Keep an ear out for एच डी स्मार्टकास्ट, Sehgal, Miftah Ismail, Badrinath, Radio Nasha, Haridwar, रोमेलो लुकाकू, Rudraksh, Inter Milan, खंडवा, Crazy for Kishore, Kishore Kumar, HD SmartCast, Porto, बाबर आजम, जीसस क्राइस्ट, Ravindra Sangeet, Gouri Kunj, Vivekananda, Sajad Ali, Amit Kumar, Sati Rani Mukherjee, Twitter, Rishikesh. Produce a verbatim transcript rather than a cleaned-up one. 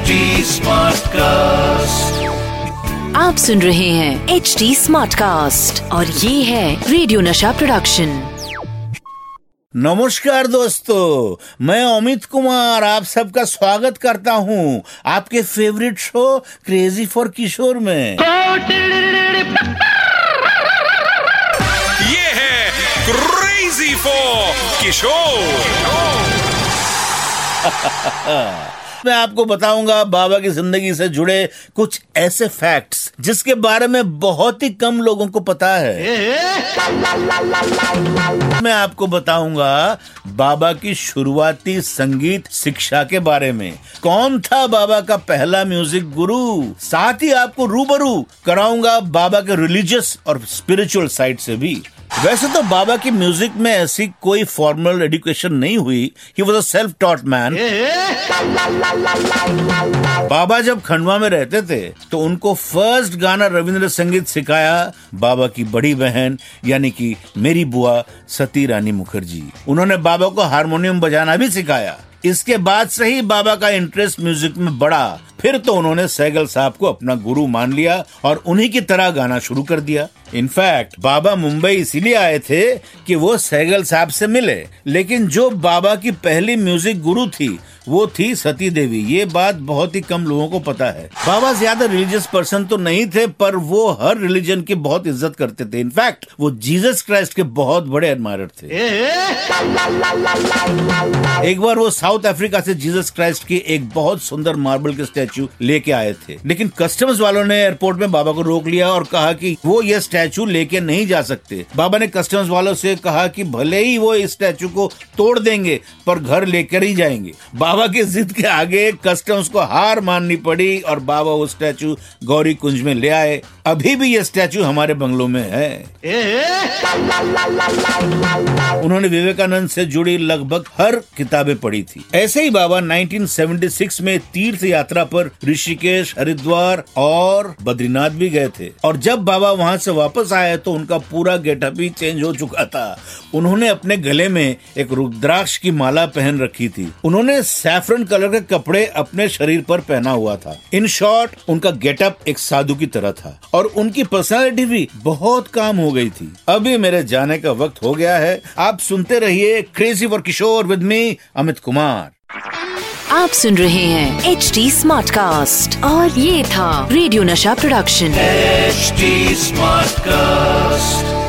एच डी स्मार्टकास्ट। आप सुन रहे हैं एच डी स्मार्टकास्ट और ये है रेडियो नशा प्रोडक्शन। नमस्कार दोस्तों, मैं अमित कुमार आप सबका स्वागत करता हूँ आपके favourite show crazy for Kishore में। ये है क्रेजी फॉर किशोर। मैं आपको बताऊंगा बाबा की जिंदगी से जुड़े कुछ ऐसे फैक्ट्स जिसके बारे में बहुत ही कम लोगों को पता है। मैं आपको बताऊंगा बाबा की शुरुआती संगीत शिक्षा के बारे में, कौन था बाबा का पहला म्यूजिक गुरु, साथ ही आपको रूबरू कराऊंगा बाबा के रिलीजियस और स्पिरिचुअल साइड से भी। वैसे तो बाबा की म्यूजिक में ऐसी कोई फॉर्मल एजुकेशन नहीं हुई, he was a self taught man. बाबा जब खंडवा में रहते थे तो उनको फर्स्ट गाना रविंद्र संगीत सिखाया बाबा की बड़ी बहन यानी कि मेरी बुआ सती रानी मुखर्जी। उन्होंने बाबा को हारमोनियम बजाना भी सिखाया। इसके बाद से ही बाबा का इंटरेस्ट म्यूजिक में बढ़ा। फिर तो उन्होंने सहगल साहब को अपना गुरु मान लिया और उन्हीं की तरह गाना शुरू कर दिया। इनफैक्ट बाबा मुंबई इसीलिए आए थे कि वो सहगल साहब से मिले, लेकिन जो बाबा की पहली म्यूजिक गुरु थी वो थी सती देवी। ये बात बहुत ही कम लोगों को पता है। बाबा ज्यादा रिलीजियस पर्सन तो नहीं थे, पर वो हर रिलीजन की बहुत इज्जत करते थे। इनफैक्ट वो जीसस क्राइस्ट के बहुत बड़े एडमायर थे। एक बार वो साउथ अफ्रीका से जीसस क्राइस्ट की एक बहुत सुंदर मार्बल के स्टैचू लेके आए थे, लेकिन कस्टम्स वालों ने एयरपोर्ट में बाबा को रोक लिया और कहा कि वो ये स्टैचू लेके नहीं जा सकते। बाबा ने कस्टम्स वालों से कहा कि भले ही वो इस स्टैचू को तोड़ देंगे पर घर लेकर ही जाएंगे। बाबा की जिद के आगे कस्टम्स को हार माननी पड़ी और बाबा वो स्टैचू गौरी कुंज में ले आए। अभी भी ये स्टैचू हमारे बंगलों में है। उन्होंने विवेकानंद से जुड़ी लगभग हर किताबें पढ़ी थी। ऐसे ही बाबा उन्नीस सौ छिहत्तर में तीर्थ यात्रा पर ऋषिकेश, हरिद्वार और बद्रीनाथ भी गए थे। और जब बाबा वहाँ से वापस आए तो उनका पूरा गेटअप ही चेंज हो चुका था। उन्होंने अपने गले में एक रुद्राक्ष की माला पहन रखी थी। उन्होंने सैफरन कलर के कपड़े अपने शरीर पर पहना हुआ था। इन शॉर्ट उनका गेटअप एक साधु की तरह था और उनकी पर्सनालिटी भी बहुत काम हो गई थी। अभी मेरे जाने का वक्त हो गया है। आप सुनते रहिए crazy for Kishore with me Amit Kumar. आप सुन रहे हैं एच डी स्मार्ट कास्ट और ये था radio Nasha production H D smart cast.